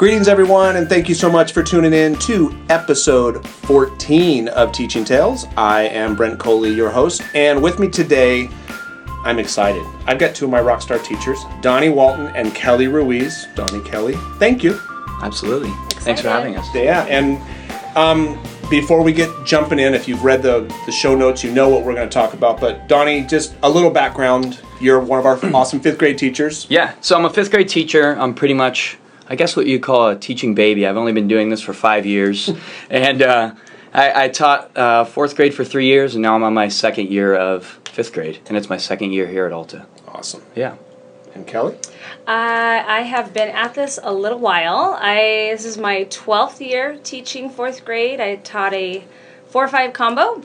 Greetings, everyone, and thank you so much for tuning in to episode 14 of Teaching Tales. I am Brent Coley, your host, and with me today, I'm excited. I've got two of my rock star teachers, Donnie Walton and Kelly Ruiz. Donnie, Kelly, thank you. Absolutely. Thanks for having us. Yeah, and before we get jumping in, if you've read the show notes, you know what we're going to talk about. But Donnie, just a little background. You're one of our awesome fifth grade teachers. Yeah, so I'm a fifth grade teacher. I'm pretty much, I guess, what you call a teaching baby. I've only been doing this for 5 years. And I taught fourth grade for 3 years, and now I'm on my second year of fifth grade, and it's my second year here at Alta. Awesome. Yeah. And Kelly? I have been at this a little while. This is my 12th year teaching fourth grade. I taught a 4-5 combo,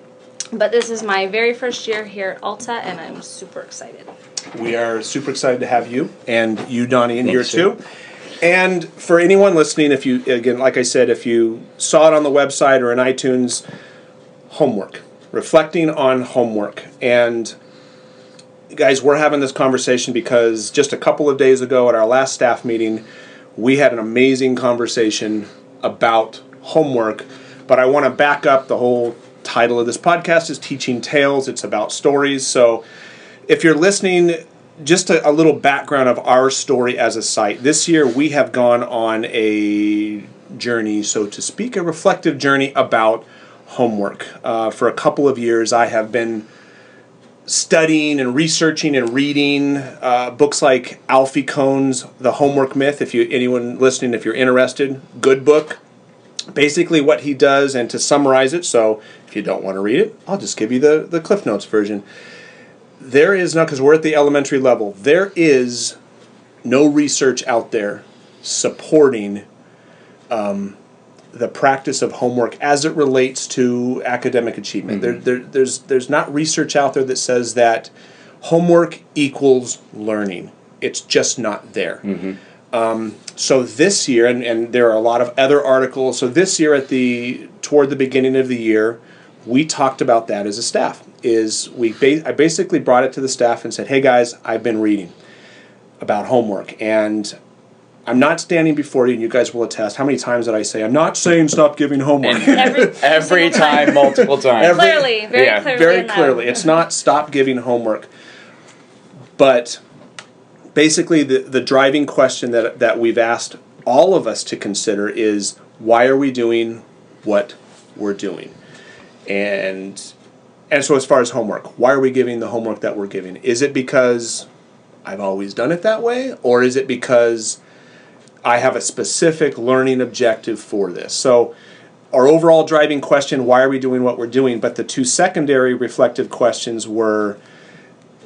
but this is my very first year here at Alta, and I'm super excited. We are super excited to have you, and you, Donnie, in here too. And for anyone listening, if you, again, like I said, if you saw it on the website or in iTunes, homework. Reflecting on homework. And guys, we're having this conversation because just a couple of days ago at our last staff meeting, we had an amazing conversation about homework. But I want to back up. The whole title of this podcast is Teaching Tales. It's about stories. So if you're listening, just a little background of our story as a site. This year we have gone on a journey, so to speak, a reflective journey about homework. For a couple of years, I have been studying and researching and reading books like Alfie Cohn's The Homework Myth. Anyone listening, if you're interested, good book. Basically what he does, and to summarize it, so if you don't want to read it, I'll just give you the Cliff Notes version. There is, now because we're at the elementary level, there is no research out there supporting the practice of homework as it relates to academic achievement. Mm-hmm. There's not research out there that says that homework equals learning. It's just not there. Mm-hmm. So this year, and there are a lot of other articles, so this year toward the beginning of the year, we talked about that as a staff. I basically brought it to the staff and said, hey guys, I've been reading about homework, and I'm not standing before you, and you guys will attest. How many times did I say, I'm not saying stop giving homework? Every time, multiple times. Clearly, very clearly. Very clearly. It's not stop giving homework. But basically the driving question that we've asked all of us to consider is, why are we doing what we're doing? And so as far as homework, why are we giving the homework that we're giving? Is it because I've always done it that way, or is it because I have a specific learning objective for this? So our overall driving question, why are we doing what we're doing? But the two secondary reflective questions were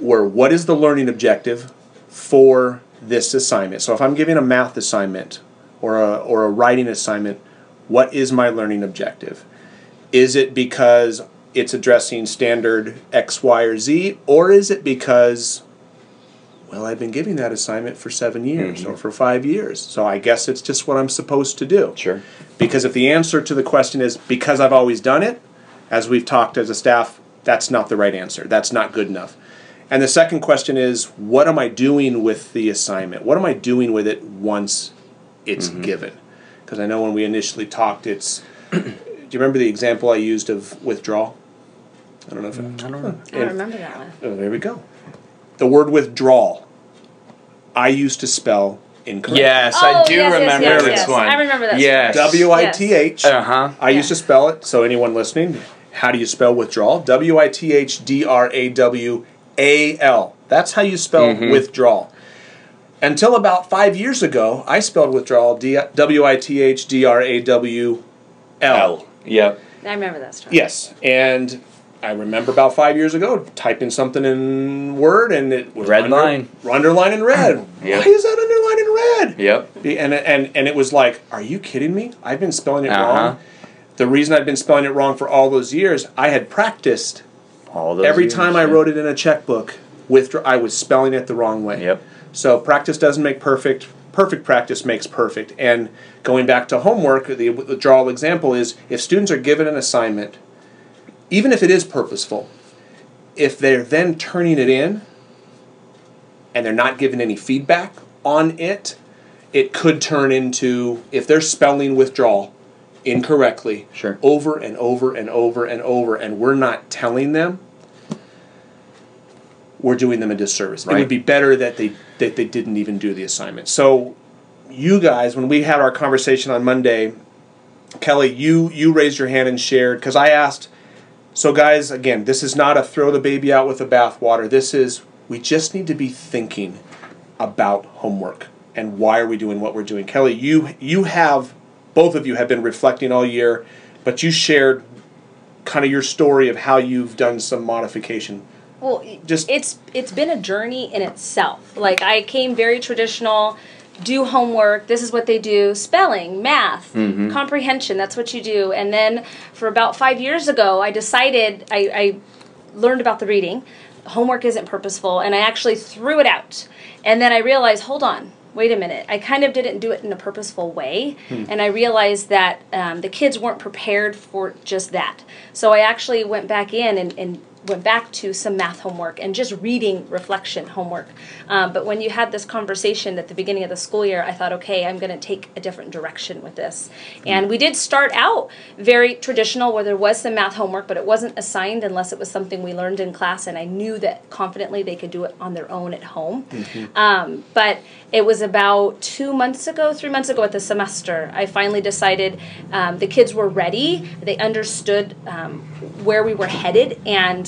what is the learning objective for this assignment? So if I'm giving a math assignment or a writing assignment, what is my learning objective? Is it because it's addressing standard X, Y, or Z, or is it because, well, I've been giving that assignment for 7 years mm-hmm. or for 5 years, so I guess it's just what I'm supposed to do? Sure. Because if the answer to the question is, because I've always done it, as we've talked as a staff, that's not the right answer. That's not good enough. And the second question is, what am I doing with the assignment? What am I doing with it once it's mm-hmm. given? Because I know when we initially talked, it's, do you remember the example I used of withdrawal? I don't know if I don't know. I don't remember that one. Oh, there we go. The word withdrawal, I used to spell incorrectly. Yes, I remember this one. I remember that. Yes. W-I-T-H. Yes. Uh-huh. I used to spell it, so anyone listening, how do you spell withdrawal? W-I-T-H-D-R-A-W-A-L. That's how you spell mm-hmm. withdrawal. Until about 5 years ago, I spelled withdrawal W-I-T-H-D-R-A-W-L. Yep. I remember that story. Yes, and I remember about 5 years ago typing something in Word and it was underlined in red. Yep. Why is that underlined in red? Yep. And it was like, are you kidding me? I've been spelling it wrong. The reason I've been spelling it wrong for all those years, I had practiced every time I wrote it in a checkbook, I was spelling it the wrong way. Yep. So practice doesn't make perfect. Perfect practice makes perfect. And going back to homework, the withdrawal example is, if students are given an assignment, even if it is purposeful, if they're then turning it in and they're not given any feedback on it, it could turn into, if they're spelling withdrawal incorrectly, sure, over and over and over and over, and we're not telling them, we're doing them a disservice. Right. It would be better that they didn't even do the assignment. So you guys, when we had our conversation on Monday, Kelly, you raised your hand and shared, because I asked, so guys, again, this is not a throw the baby out with the bathwater. This is, we just need to be thinking about homework and why are we doing what we're doing. Kelly, both of you have been reflecting all year, but you shared kind of your story of how you've done some modification. Well, just it's been a journey in itself. Like, I came very traditional, do homework, this is what they do, spelling, math, mm-hmm, comprehension, that's what you do. And then for about 5 years ago, I decided, I learned about the reading, homework isn't purposeful, and I actually threw it out. And then I realized, hold on, wait a minute, I kind of didn't do it in a purposeful way, and I realized that the kids weren't prepared for just that. So I actually went back in and went back to some math homework and just reading reflection homework. But when you had this conversation at the beginning of the school year, I thought, okay, I'm going to take a different direction with this. And we did start out very traditional where there was some math homework, but it wasn't assigned unless it was something we learned in class, and I knew that confidently they could do it on their own at home. Mm-hmm. But it was about 3 months ago at the semester, I finally decided the kids were ready. They understood where we were headed, and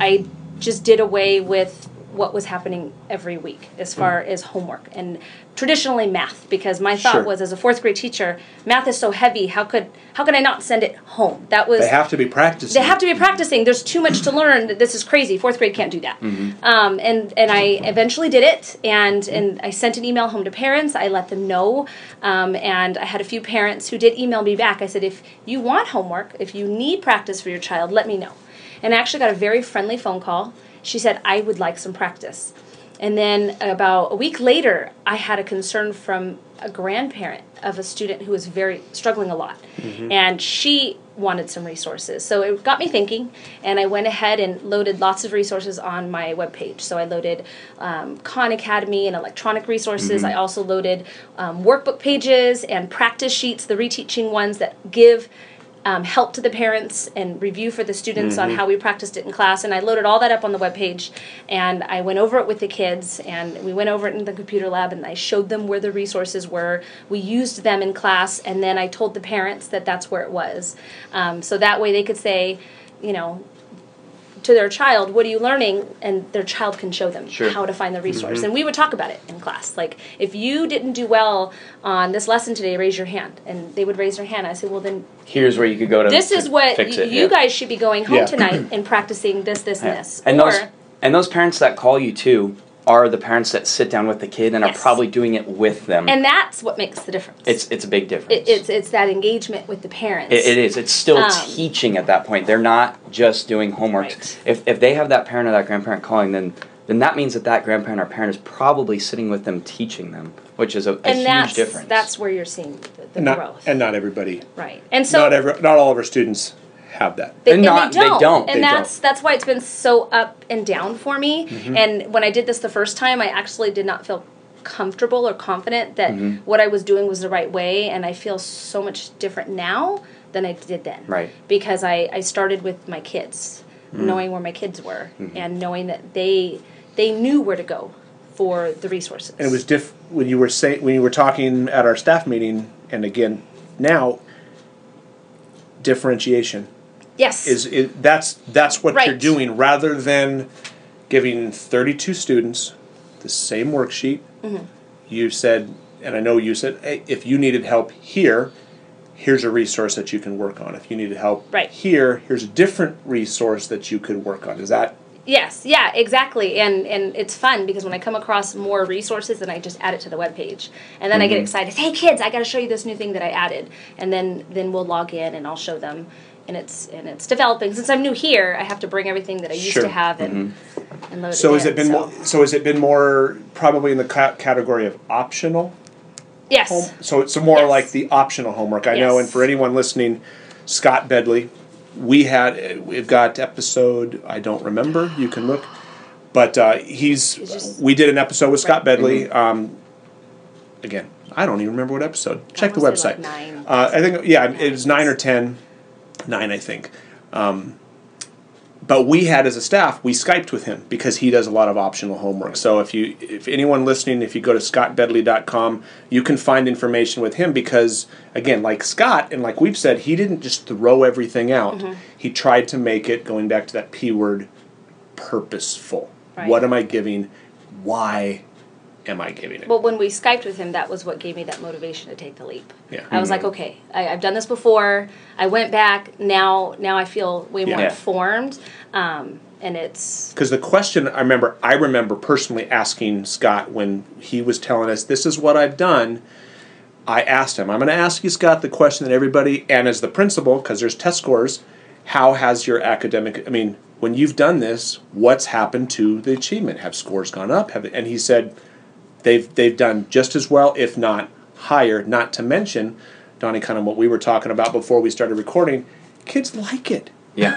I just did away with what was happening every week as far as homework and traditionally math, because my thought, sure, was, as a fourth grade teacher, math is so heavy, how could I not send it home? That was, they have to be practicing, there's too much to learn, this is crazy, fourth grade can't do that. Mm-hmm. And I eventually did it, and I sent an email home to parents. I let them know, and I had a few parents who did email me back. I said, if you want homework, if you need practice for your child, let me know. And I actually got a very friendly phone call. She said, I would like some practice. And then about a week later, I had a concern from a grandparent of a student who was very struggling a lot. Mm-hmm. And she wanted some resources. So it got me thinking, and I went ahead and loaded lots of resources on my webpage. So I loaded Khan Academy and electronic resources. Mm-hmm. I also loaded workbook pages and practice sheets, the reteaching ones that give help to the parents and review for the students, mm-hmm, on how we practiced it in class. And I loaded all that up on the webpage, and I went over it with the kids, and we went over it in the computer lab, and I showed them where the resources were. We used them in class, and then I told the parents that that's where it was. So that way they could say, you know, to their child, what are you learning? And their child can show them, sure, how to find the resource. Mm-hmm. And we would talk about it in class. Like, if you didn't do well on this lesson today, raise your hand. And they would raise their hand. I said, well, then here's where you could go to fix it. This is what you guys should be going home tonight and practicing this, and this. And those parents that call you, too, are the parents that sit down with the kid and, yes, are probably doing it with them. And that's what makes the difference. It's a big difference. It's that engagement with the parents. It is. It's still teaching at that point. They're not just doing homework. Right. If they have that parent or that grandparent calling, then that means that grandparent or parent is probably sitting with them teaching them, which is a huge difference. That's where you're seeing the growth. And not everybody. Right. And so not all of our students have that. That's why it's been so up and down for me. Mm-hmm. And when I did this the first time, I actually did not feel comfortable or confident that, mm-hmm, what I was doing was the right way, and I feel so much different now than I did then. Right. Because I started with my kids, mm-hmm, knowing where my kids were, mm-hmm, and knowing that they knew where to go for the resources. And it was when you were talking at our staff meeting, and again now, differentiation. Yes. That's what, right, you're doing, rather than giving 32 students the same worksheet. Mm-hmm. You said, and I know you said, hey, if you needed help here, here's a resource that you can work on. If you needed help, right, here, here's a different resource that you could work on. Is that? Yes, yeah, exactly. And it's fun because when I come across more resources, then I just add it to the webpage. And then, mm-hmm, I get excited. Hey, kids, I got to show you this new thing that I added. And then we'll log in and I'll show them. And it's developing. Since I'm new here, I have to bring everything that I used, sure, to have and, mm-hmm, and load so it has in. Has it been more probably in the category of optional? Yes. So it's more, yes, like the optional homework. I, yes, know. And for anyone listening, Scott Bedley, we've got episode, I don't remember. You can look, but we did an episode with Scott Bedley. Mm-hmm. again, I don't even remember what episode. Check the website. Like 9. I think, yeah, it was 9 or 10. 9, I think. But we had, as a staff, we Skyped with him because he does a lot of optional homework. So if anyone listening, if you go to scottbedley.com, you can find information with him because, again, like Scott and like we've said, he didn't just throw everything out. Mm-hmm. He tried to make it, going back to that P word, purposeful. Right. What am I giving? Why am I giving it? Well, when we Skyped with him, that was what gave me that motivation to take the leap. Yeah. I was like, okay, I've done this before. I went back. Now I feel way more informed. And it's... Because the question, I remember personally asking Scott when he was telling us, this is what I've done. I asked him, I'm going to ask you, Scott, the question that everybody, and as the principal, because there's test scores, how has your academic... I mean, when you've done this, what's happened to the achievement? Have scores gone up? And he said... They've done just as well, if not higher, not to mention, Donnie, kind of what we were talking about before we started recording, kids like it. Yeah.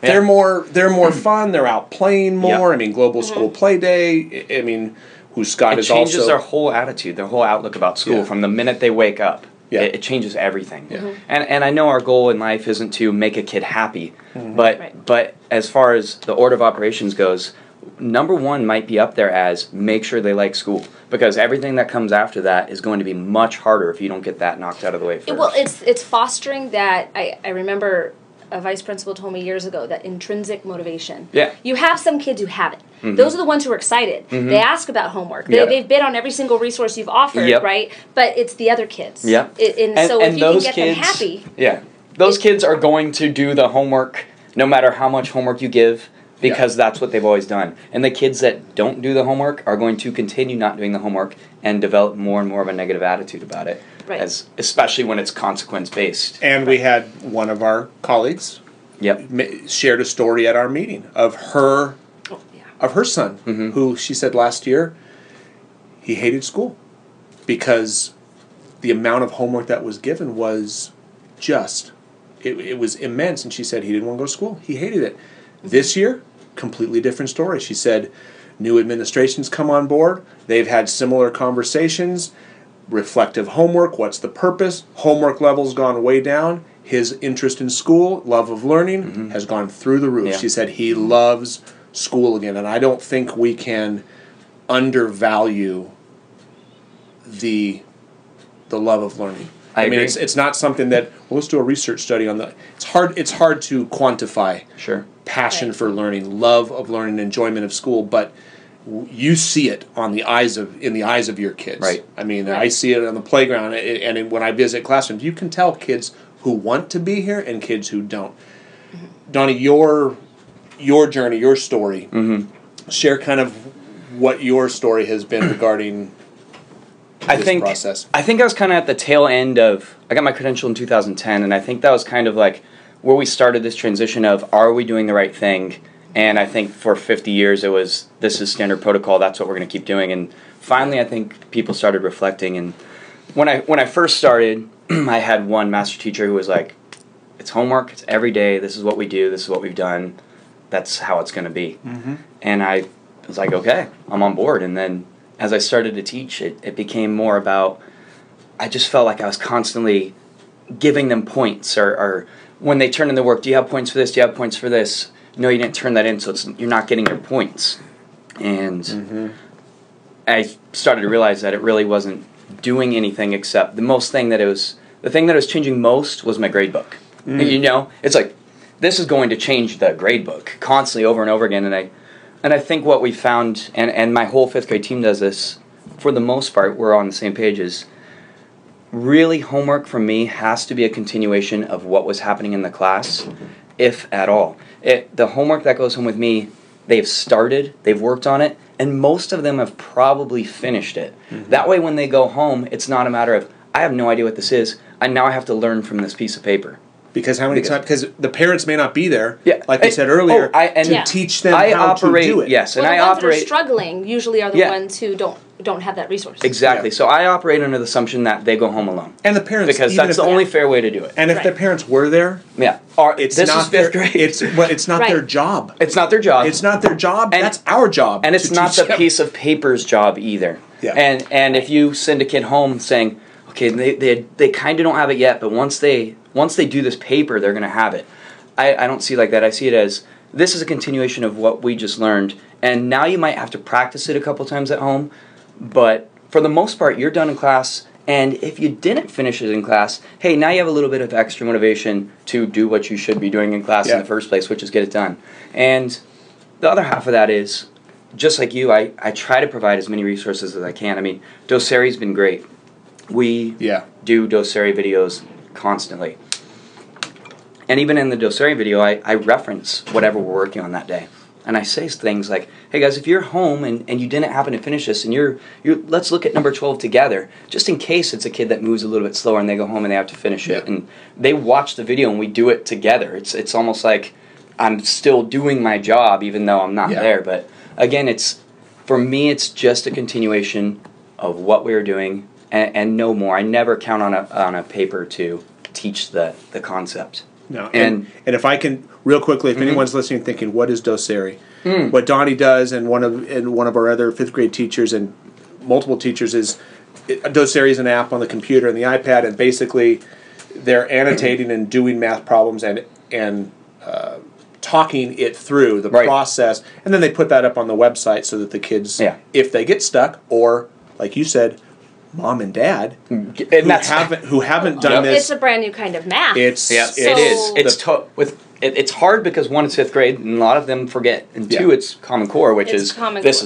They're more fun, they're out playing more. Yeah. I mean, Global School Play Day, who Scott is also... It changes their whole attitude, their whole outlook about school from the minute they wake up. Yeah. It changes everything. Yeah. Mm-hmm. And I know our goal in life isn't to make a kid happy, but as far as the order of operations goes... Number one might be up there as make sure they like school, because everything that comes after that is going to be much harder if you don't get that knocked out of the way first. Well, it's fostering that. I remember a vice principal told me years ago that intrinsic motivation. Yeah. You have some kids who have it. Mm-hmm. Those are the ones who are excited. Mm-hmm. They ask about homework. They've bid on every single resource you've offered, right? But it's the other kids. Yeah. And so if you can get them happy. Yeah. Those kids are going to do the homework no matter how much homework you give. Because that's what they've always done. And the kids that don't do the homework are going to continue not doing the homework and develop more and more of a negative attitude about it, especially when it's consequence-based. And we had one of our colleagues shared a story at our meeting of her son, who she said last year he hated school because the amount of homework that was given was just, it was immense. And she said he didn't want to go to school. He hated it. This year, completely different story. She said new administration's come on board. They've had similar conversations, reflective homework, what's the purpose? Homework level's gone way down. His interest in school, love of learning, has gone through the roof. Yeah. She said he loves school again. And I don't think we can undervalue the love of learning. I agree. It's not something that, let's do a research study on that. It's hard to quantify. Sure. Passion for learning, love of learning, enjoyment of school, but you see it in the eyes of your kids. Right. I see it on the playground, and when I visit classrooms, you can tell kids who want to be here and kids who don't. Mm-hmm. Donnie, your journey, your story. Mm-hmm. Share kind of what your story has been regarding. Process. I think I was kind of at the tail end of. I got my credential in 2010, and I think that was kind of like. Where we started this transition of, are we doing the right thing? And I think for 50 years it was, this is standard protocol, that's what we're going to keep doing. And finally I think people started reflecting. And when I first started, I had one master teacher who was like, it's homework, it's every day, this is what we do, this is what we've done, that's how it's going to be. Mm-hmm. And I was like, okay, I'm on board. And then as I started to teach, it became more about, I just felt like I was constantly giving them points or when they turn in the work, do you have points for this? Do you have points for this? No, you didn't turn that in, so you're not getting your points. And I started to realize that it really wasn't doing anything except the thing that it was changing most was my grade book. Mm. You know, it's like, this is going to change the grade book constantly over and over again. And I think what we found, and my whole fifth grade team does this, for the most part, we're on the same page, is really, homework for me has to be a continuation of what was happening in the class, if at all. The homework that goes home with me, they've started, they've worked on it, and most of them have probably finished it. Mm-hmm. That way when they go home, it's not a matter of, I have no idea what this is, and now I have to learn from this piece of paper. Because how many times? Because the parents may not be there, like you said earlier, to teach them how to do it. Yes, and the ones that are struggling usually are the ones who don't. don't have that resource. Exactly. Yeah. So I operate under the assumption that they go home alone. And the parents, because that's the only fair way to do it. And if their parents were there, it's not their job. It's not their job. It's not their job. And that's our job. And it's not the piece of paper's job either. Yeah. And if you send a kid home saying, okay, they kind of don't have it yet, but once they do this paper, they're going to have it. I don't see it like that. I see it as this is a continuation of what we just learned, and now you might have to practice it a couple times at home, but for the most part, you're done in class, and if you didn't finish it in class, hey, now you have a little bit of extra motivation to do what you should be doing in class in the first place, which is get it done. And the other half of that is, just like you, I try to provide as many resources as I can. I mean, Doceri's been great. We do Doceri videos constantly. And even in the Doceri video, I reference whatever we're working on that day. And I say things like, hey guys, if you're home and you didn't happen to finish this, and you're let's look at number 12 together, just in case it's a kid that moves a little bit slower and they go home and they have to finish it. And they watch the video and we do it together. It's almost like I'm still doing my job even though I'm not there. But again, for me, it's just a continuation of what we were doing and no more. I never count on a paper to teach the concept. No, and if I can real quickly, if anyone's listening, thinking, what is Doceri? What Donnie does, and one of our other fifth grade teachers and multiple teachers is, Doceri is an app on the computer and the iPad, and basically they're annotating and doing math problems and talking it through the process, and then they put that up on the website so that the kids, if they get stuck, or like you said, mom and dad who haven't done this. It's a brand new kind of math. It is. It's hard because one, it's fifth grade, and a lot of them forget. And two, it's Common Core, which is not how I learned it.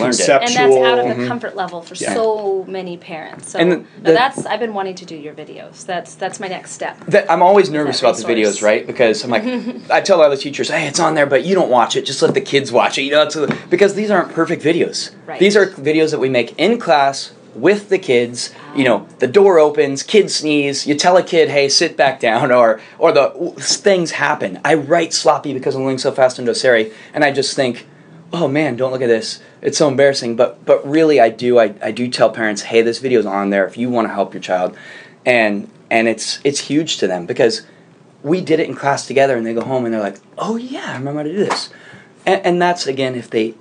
And that's out of the comfort level for so many parents. So and I've been wanting to do your videos. That's my next step. I'm always nervous about the videos, right? Because I'm like, I tell other teachers, hey, it's on there, but you don't watch it. Just let the kids watch it. You know, because these aren't perfect videos. Right. These are videos that we make in class with the kids. You know, the door opens, kids sneeze, you tell a kid, hey, sit back down, or the things happen. I write sloppy because I'm learning so fast in Doceri, and I just think, oh man, don't look at this, it's so embarrassing, but really I do tell parents, hey, this video's on there if you want to help your child, and it's huge to them, because we did it in class together, and they go home and they're like, oh yeah, I remember how to do this, and that's, again, if they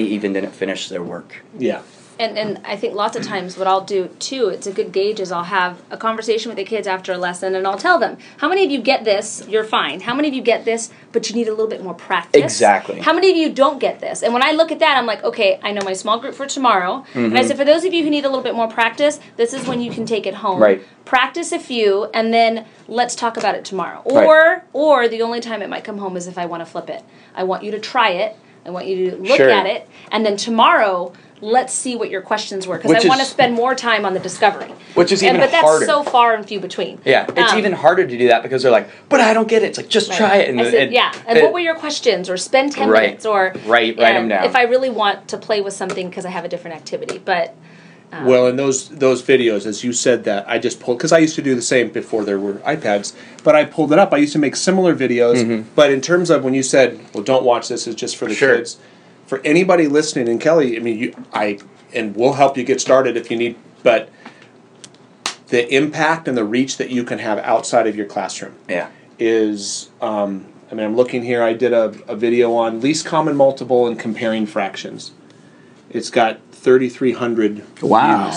even didn't finish their work. Yeah. And I think lots of times what I'll do, too, it's a good gauge, is I'll have a conversation with the kids after a lesson, and I'll tell them, how many of you get this, you're fine. How many of you get this, but you need a little bit more practice? Exactly. How many of you don't get this? And when I look at that, I'm like, okay, I know my small group for tomorrow. Mm-hmm. And I said, for those of you who need a little bit more practice, this is when you can take it home. Right. Practice a few, and then let's talk about it tomorrow. Or the only time it might come home is if I want to flip it. I want you to try it. I want you to look at it. And then tomorrow, let's see what your questions were, because I want to spend more time on the discovery. Which is even harder. But that's so far and few between. Yeah, it's even harder to do that because they're like, but I don't get it. It's like, just try it. And I said, and what were your questions? Or spend 10 minutes. Or write them down. If I really want to play with something because I have a different activity. But well, in those videos, as you said that, I just pulled, because I used to do the same before there were iPads, but I pulled it up. I used to make similar videos, but in terms of when you said, well, don't watch this, it's just for the kids. For anybody listening, and Kelly, I mean, and we'll help you get started if you need, but the impact and the reach that you can have outside of your classroom is, I mean, I'm looking here, I did a video on least common multiple and comparing fractions. It's got 3,300 views. Wow.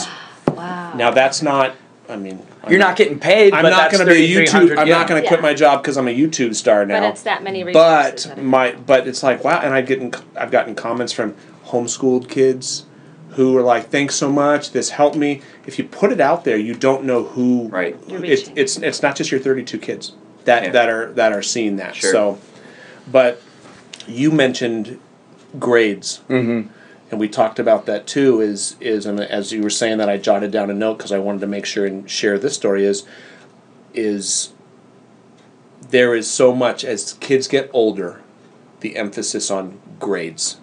Now that's not, I mean, you're not getting paid, but that's 3,300. I'm not going to quit my job because I'm a YouTube star now. But it's that many resources. But it's like, wow, and I've gotten comments from homeschooled kids who are like, thanks so much, this helped me. If you put it out there, you don't know who. Right. It's not just your 32 kids that are seeing that. Sure. So, but you mentioned grades. Mm-hmm. And we talked about that too. And as you were saying that, I jotted down a note because I wanted to make sure and share this story. Is there is so much as kids get older, the emphasis on grades,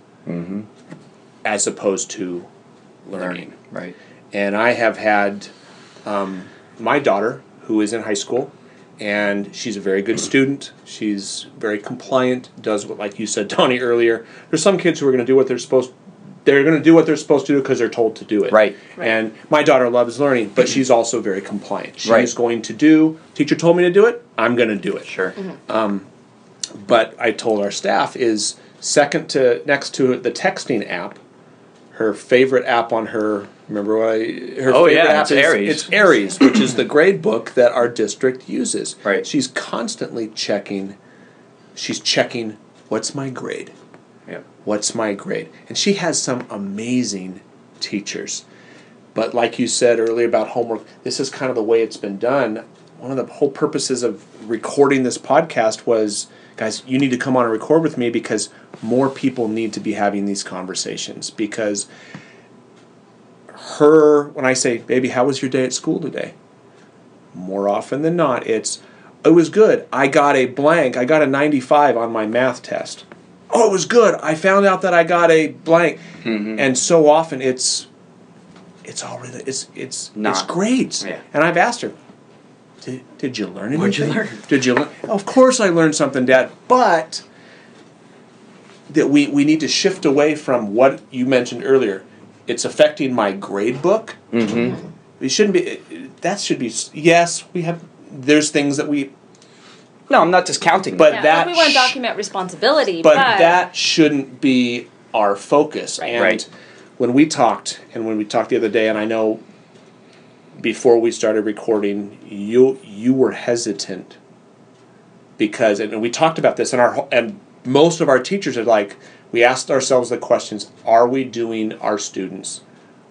as opposed to learning. Right. And I have had my daughter, who is in high school, and she's a very good student. She's very compliant. Does what, like you said, Donnie, earlier. There's some kids who are going to do what they're supposed they're going to do what they're supposed to do because they're told to do it. Right. And my daughter loves learning, but she's also very compliant. She's going to do, teacher told me to do it, I'm going to do it. Sure. Mm-hmm. But I told our staff is next to the texting app, her favorite app on her, it's ARIES. It's ARIES, which is the grade book that our district uses. Right. She's constantly checking. She's checking, what's my grade? Yeah. What's my grade? And she has some amazing teachers. But like you said earlier about homework, this is kind of the way it's been done. One of the whole purposes of recording this podcast was, guys, you need to come on and record with me because more people need to be having these conversations. Because when I say, baby, how was your day at school today? More often than not, it was good. I got a blank. I got a 95 on my math test. Oh, it was good. I found out that I got a blank. Mm-hmm. And so often it's grades. Yeah. And I've asked her, did you learn anything? What'd you learn? Did you learn? Of course I learned something, Dad. But that we need to shift away from what you mentioned earlier. It's affecting my grade book. Mm-hmm. It shouldn't be. That should be. Yes, we have. There's things that we. No, I'm not discounting. But that we want to document responsibility. But that shouldn't be our focus. Right. And when we talked the other day, and I know before we started recording, you were hesitant because, and we talked about this, and most of our teachers are like. We asked ourselves the questions, are we doing our students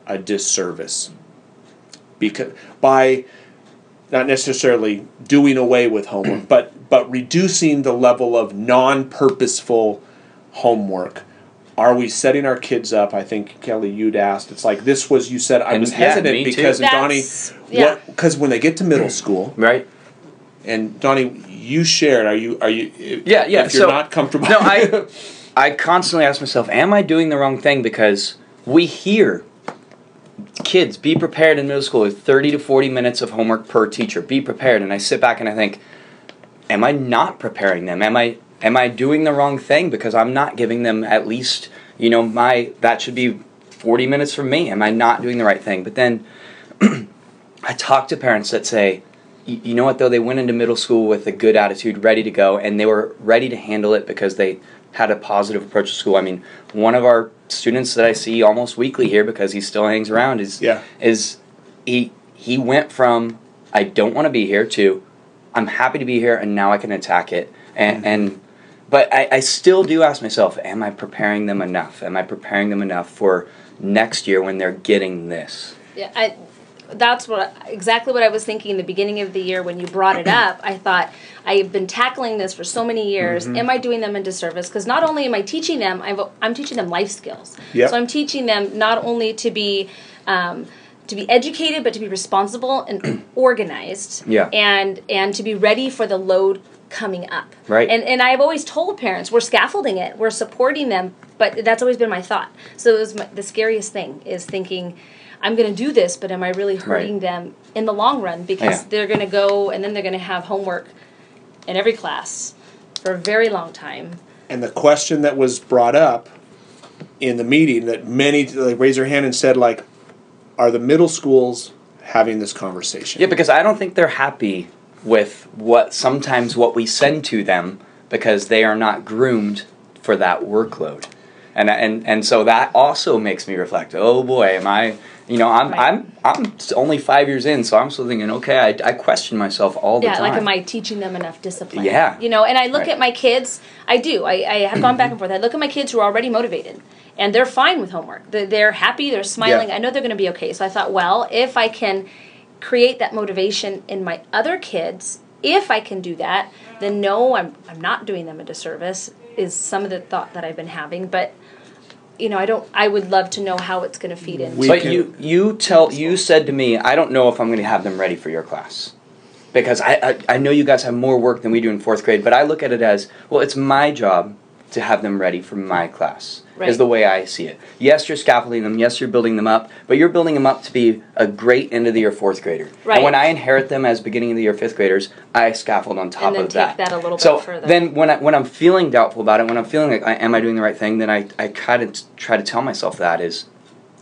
a disservice? Because by not necessarily doing away with homework, but reducing the level of non-purposeful homework, are we setting our kids up? I think, Kelly, you'd asked. It's like this was, you said, I was hesitant because, because when they get to middle school, right? And Donnie, you shared, are you? Yeah. If you're not comfortable. No, I constantly ask myself, am I doing the wrong thing? Because we hear kids be prepared in middle school with 30 to 40 minutes of homework per teacher. Be prepared. And I sit back and I think, am I not preparing them? Am I doing the wrong thing? Because I'm not giving them at least, that should be 40 minutes from me. Am I not doing the right thing? But then I talk to parents that say, you know what, though? They went into middle school with a good attitude, ready to go, and they were ready to handle it because they had a positive approach to school. I mean, one of our students that I see almost weekly here because he still hangs around he went from, I don't want to be here, to I'm happy to be here and now I can attack it. But I still do ask myself, am I preparing them enough? Am I preparing them enough for next year when they're getting this? Yeah, that's exactly what I was thinking in the beginning of the year when you brought it up. I thought, I have been tackling this for so many years. Mm-hmm. Am I doing them a disservice? Because not only am I teaching them, I'm teaching them life skills. Yep. So I'm teaching them not only to be educated, but to be responsible and organized, and to be ready for the load coming up. Right. And I've always told parents, we're scaffolding it, we're supporting them, but that's always been my thought. So it was the scariest thing is thinking, I'm going to do this, but am I really hurting them in the long run? Because they're going to go, and then they're going to have homework in every class for a very long time. And the question that was brought up in the meeting that many raised their hand and said, like, are the middle schools having this conversation? Yeah, because I don't think they're happy with what we send to them because they are not groomed for that workload. And so that also makes me reflect, oh boy, am I... I'm only 5 years in, so I'm still thinking, okay, I question myself all the time. Yeah, like, am I teaching them enough discipline? Yeah. And I look at my kids, I do. I have gone back and forth. I look at my kids who are already motivated, and they're fine with homework. They're happy, they're smiling. Yeah. I know they're going to be okay. So I thought, well, if I can create that motivation in my other kids, if I can do that, then no, I'm not doing them a disservice, is some of the thought that I've been having, but... I would love to know how it's going to feed in. But you said to me, I don't know if I'm going to have them ready for your class. Because I know you guys have more work than we do in fourth grade, but I look at it as, well, it's my job to have them ready for my class, right, is the way I see it. Yes, you're scaffolding them. Yes, you're building them up. But you're building them up to be a great end-of-the-year fourth grader. Right. And when I inherit them as beginning-of-the-year fifth graders, I scaffold on top of that. And then take that a little bit further. So then when I'm feeling doubtful about it, when I'm feeling like, am I doing the right thing, then I kind of try to tell myself that is,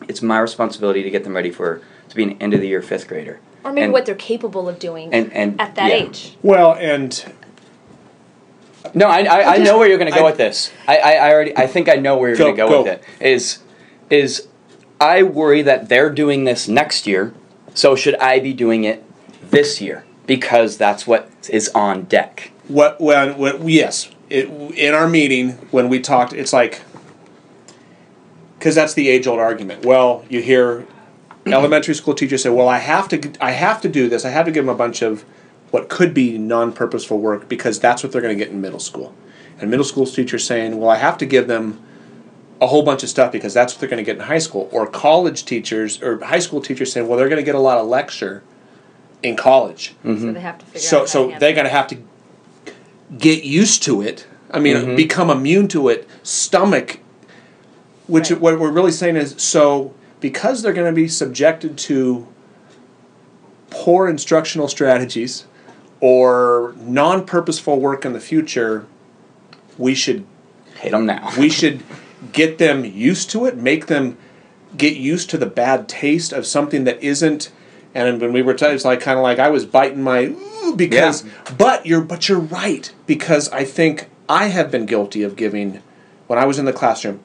it's my responsibility to get them ready to be an end-of-the-year fifth grader. Or maybe what they're capable of doing at that age. Well, and... No, I know where you're going to go with this. I think I know where you're going to go with it. Is I worry that they're doing this next year, so should I be doing it this year? Because that's what is on deck. In our meeting, when we talked, it's like, because that's the age-old argument. Well, you hear elementary school teachers say, well, I have to do this. I have to give them a bunch of what could be non-purposeful work because that's what they're going to get in middle school. And middle school teachers saying, well, I have to give them a whole bunch of stuff because that's what they're going to get in high school. Or college teachers or high school teachers saying, well, they're going to get a lot of lecture in college. Mm-hmm. So they have to figure out. So they're going to have to get used to it. I mean, mm-hmm. become immune to it, stomach, which right. What we're really saying is, so because they're going to be subjected to poor instructional strategies or non-purposeful work in the future, we should hit them now. We should get them used to it, make them get used to the bad taste of something that isn't. And when we were it's like kind of like I was biting my because. Yeah. But you're right, because I think I have been guilty of giving when I was in the classroom.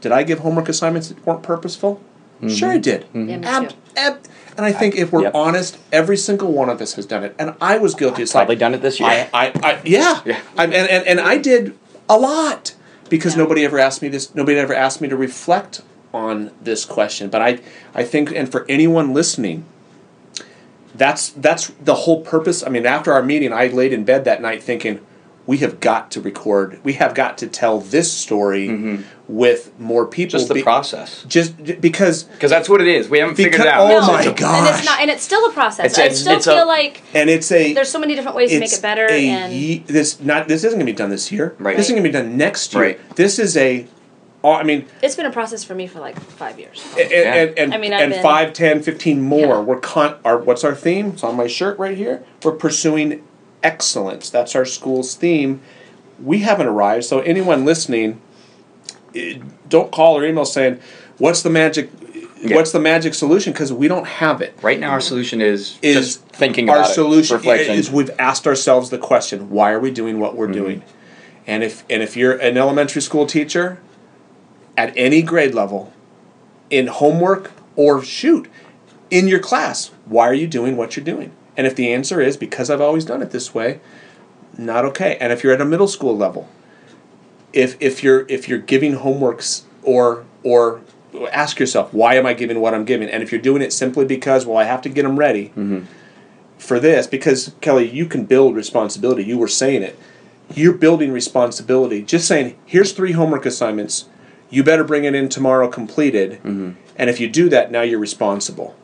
Did I give homework assignments that weren't purposeful? Mm-hmm. Sure, I did. Mm-hmm. Yeah, me too. And I think if we're honest, every single one of us has done it. And I was guilty. It's probably done it this year. Yeah. And I did a lot because nobody ever asked me this. Nobody ever asked me to reflect on this question. But I think, and for anyone listening, that's the whole purpose. I mean, after our meeting, I laid in bed that night thinking, we have got to record. We have got to tell this story mm-hmm. with more people. Just the process. Just because. Because that's what it is. We haven't figured it out. Oh no. My gosh! And it's still a process. There's so many different ways to make it better. This isn't going to be done this year. Right. This isn't going to be done next year. Right. This is a. I mean, it's been a process for me for like 5 years. And 5, 10, 15 more. Yeah. We're what's our theme? It's on my shirt right here. We're pursuing excellence. That's our school's theme. We haven't arrived, so anyone listening, don't call or email saying, what's the magic solution? Because we don't have it. Right now our solution is just thinking about it. Our solution is we've asked ourselves the question, why are we doing what we're mm-hmm. doing? And if you're an elementary school teacher, at any grade level, in homework or in your class, why are you doing what you're doing? And if the answer is, because I've always done it this way, not okay. And if you're at a middle school level, if you're giving homeworks or ask yourself, why am I giving what I'm giving? And if you're doing it simply because, well, I have to get them ready mm-hmm. for this, because, Kelly, you can build responsibility. You were saying it. You're building responsibility. Just saying, here's 3 homework assignments. You better bring it in tomorrow completed. Mm-hmm. And if you do that, now you're responsible.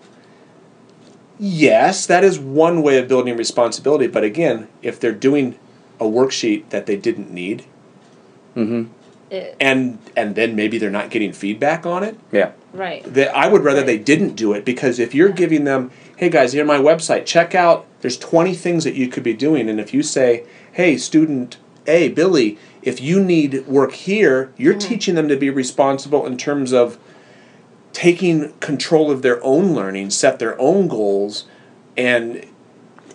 Yes, that is one way of building responsibility, but again, if they're doing a worksheet that they didn't need, mm-hmm. and then maybe they're not getting feedback on it, yeah, right. I would rather they didn't do it, because if you're giving them, hey guys, here's my website, check out, there's 20 things that you could be doing, and if you say, hey, student A, Billy, if you need work here, you're mm-hmm. teaching them to be responsible in terms of taking control of their own learning, set their own goals, and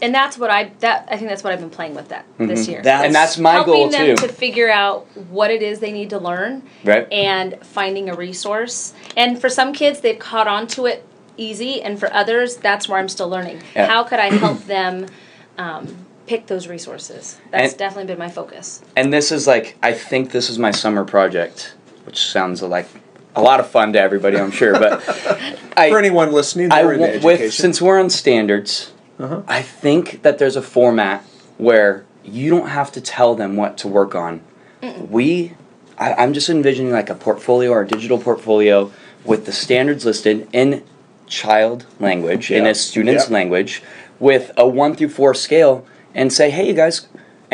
that's what I think that's what I've been playing with that mm-hmm. this year. That's my goal too. Helping them to figure out what it is they need to learn, right? And finding a resource. And for some kids, they've caught on to it easy, and for others, that's where I'm still learning. Yeah. How could I help them pick those resources? That's definitely been my focus. And this is I think this is my summer project, which sounds like a lot of fun to everybody, I'm sure. But for anyone listening, since we're on standards, uh-huh. I think that there's a format where you don't have to tell them what to work on. Mm-mm. I'm just envisioning like a portfolio or a digital portfolio with the standards listed in child language, in a student's language, with a 1 through 4 scale, and say, hey, you guys,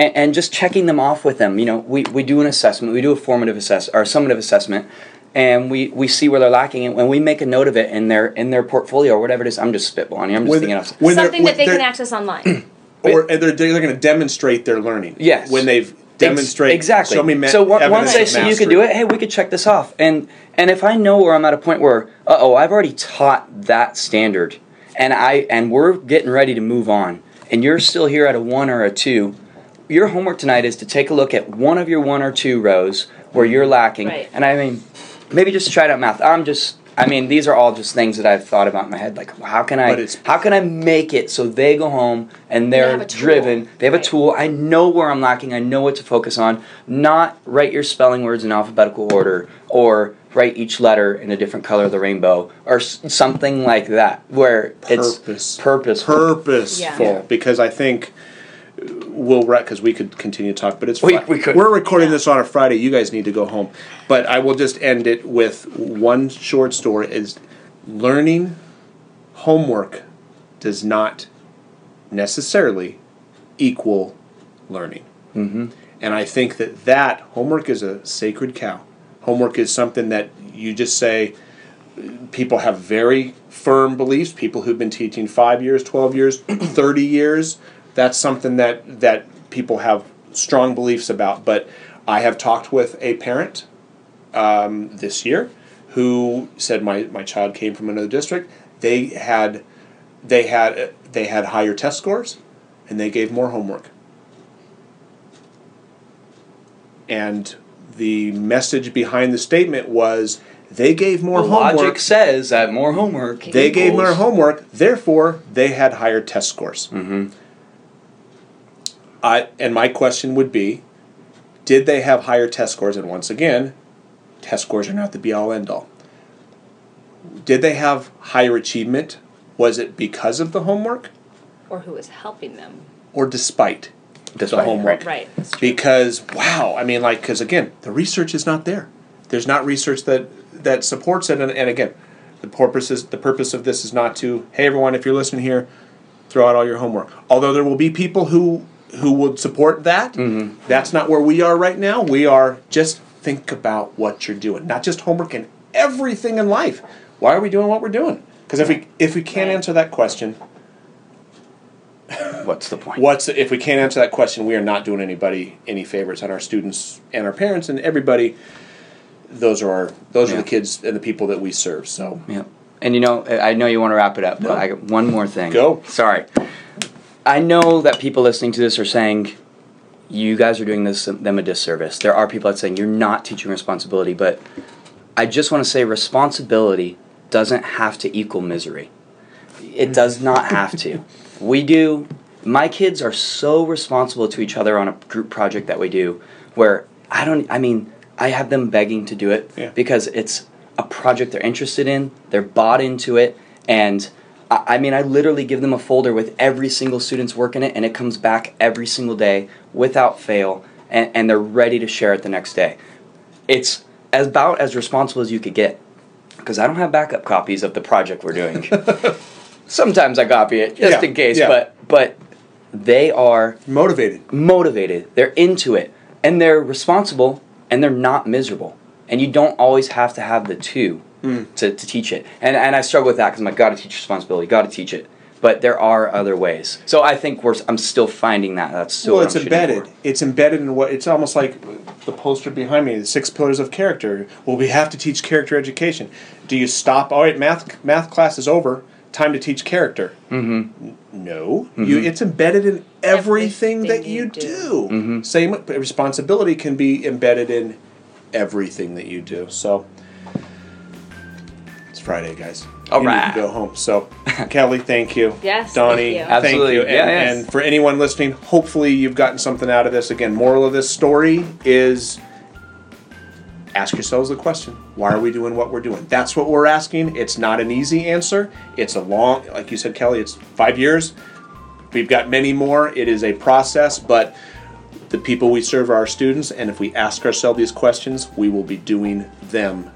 and just checking them off with them. You know, we do an assessment, we do a formative assessment or summative assessment, and we see where they're lacking, and we make a note of it in their portfolio or whatever it is. I'm just spitballing. I'm just thinking of something that they can access online, or they're going to demonstrate their learning. Yes, when they've demonstrate exactly. Show me so once they see you can do it, hey, we could check this off. And if I know where I'm at a point where I've already taught that standard, and we're getting ready to move on, and you're still here at a 1 or a 2. Your homework tonight is to take a look at one of your 1 or 2 rows where you're lacking. Right. And I mean, maybe just try it out math. These are all just things that I've thought about in my head. Like, how can I make it so they go home and they're driven? They have a tool. I know where I'm lacking. I know what to focus on. Not write your spelling words in alphabetical order, or write each letter in a different color of the rainbow, or something like that. Where it's purposeful. Purposeful. Yeah. Because I think. We'll wrap because we could continue to talk, but it's we could. We're recording this on a Friday. You guys need to go home, but I will just end it with one short story: is learning homework does not necessarily equal learning, and I think that homework is a sacred cow. Homework is something that you just say. People have very firm beliefs. People who've been teaching 5 years, 12 years, 30 years. That's something that people have strong beliefs about. But I have talked with a parent this year who said my child came from another district. They had higher test scores, and they gave more homework. And the message behind the statement was they gave more homework. Logic says that more homework. They gave more homework. Therefore, they had higher test scores. Mm-hmm. And my question would be, did they have higher test scores? And once again, test scores are not the be-all, end-all. Did they have higher achievement? Was it because of the homework? Or who was helping them? Or despite the homework? Right. That's true. Because, because again, the research is not there. There's not research that supports it. And again, the purpose of this is not to, hey, everyone, if you're listening here, throw out all your homework. Although there will be people who would support that. Mm-hmm. That's not where we are right now. We are just think about what you're doing. Not just homework and everything in life. Why are we doing what we're doing? Because if we can't answer that question... What's the point? If we can't answer that question, we are not doing anybody any favors, and our students and our parents and everybody. Those are the kids and the people that we serve. So yeah. And I know you want to wrap it up, but I got one more thing. Go. Sorry. I know that people listening to this are saying, you guys are doing them a disservice. There are people that are saying, you're not teaching responsibility. But I just want to say responsibility doesn't have to equal misery. It does not have to. We do. My kids are so responsible to each other on a group project that we do where I have them begging to do it because it's a project they're interested in. They're bought into it. And... I literally give them a folder with every single student's work in it, and it comes back every single day without fail, and they're ready to share it the next day. It's about as responsible as you could get, because I don't have backup copies of the project we're doing. Sometimes I copy it, just in case, but they are... Motivated. They're into it, and they're responsible, and they're not miserable. And you don't always have to have the two. To teach it. And I struggle with that because I'm like, got to teach responsibility, got to teach it. But there are other ways. So I think I'm still finding that. That's still well, it's embedded. It's embedded in what... It's almost like the poster behind me, the 6 pillars of character. Well, we have to teach character education. Do you stop? All right, math class is over. Time to teach character. Mm-hmm. No. Mm-hmm. It's embedded in everything that you do. Mm-hmm. Same responsibility can be embedded in everything that you do. So... Friday, guys. All right. Need to go home. So, Kelly, thank you. Yes. Donnie, thank you. Absolutely. Thank you. And for anyone listening, hopefully you've gotten something out of this. Again, moral of this story is ask yourselves the question, why are we doing what we're doing? That's what we're asking. It's not an easy answer. It's a long, like you said, Kelly, it's 5 years. We've got many more. It is a process, but the people we serve are our students. And if we ask ourselves these questions, we will be doing them.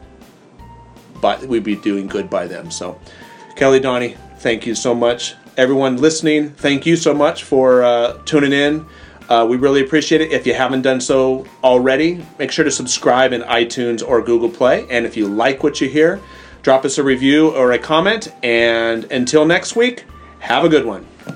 But we'd be doing good by them. So, Kelly, Donnie, thank you so much. Everyone listening, thank you so much for tuning in. We really appreciate it. If you haven't done so already, make sure to subscribe in iTunes or Google Play. And if you like what you hear, drop us a review or a comment. And until next week, have a good one.